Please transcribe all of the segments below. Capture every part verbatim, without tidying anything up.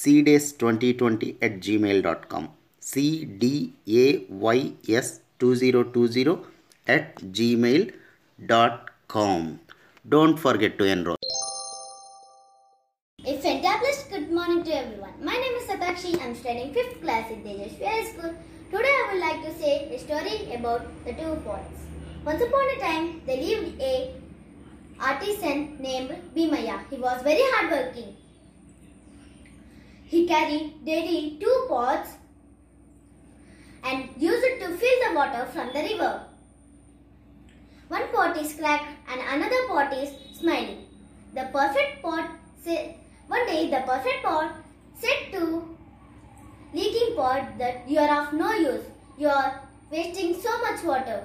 c days twenty twenty at gmail dot com, c days twenty twenty at gmail dot com. Don't forget to enroll. A fantabulous good morning to everyone. My name is Satakshi. I am studying fifth class at Tejaswi High School. Today I would like to say a story about the two poets. Once upon a time, there lived a artisan named Bhimaya. He was very hardworking. He carried daily two pots and used it to fill the water from the river. One pot is cracked and another pot is smiling. The perfect pot said, one day the perfect pot said to leaking pot that you are of no use. You are wasting so much water.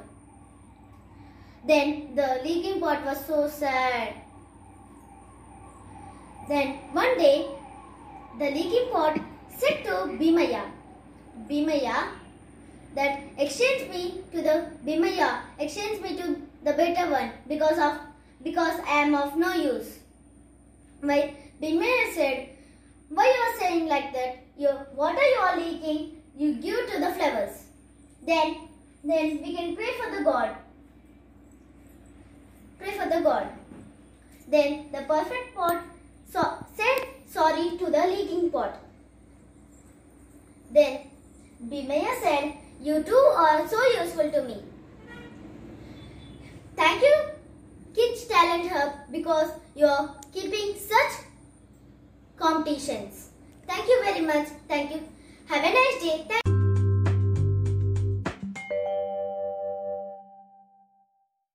Then the leaking pot was so sad. Then one day the leaking pot said to Bhimaya, Bhimaya, that exchange me to the Bhimaya, exchange me to the better one because of because I am of no use. But Bhimaya said, why you are saying like that? Your water you are leaking, you give to the flowers. Then, then we can pray for the God. Pray for the God. Then the perfect pot so, said sorry to the leaking pot. Then Bhimaya said, you two are so useful to me. Thank you, Kids Talent Hub, because you are keeping such competitions. Thank you very much. Thank you. Have a nice day. Thank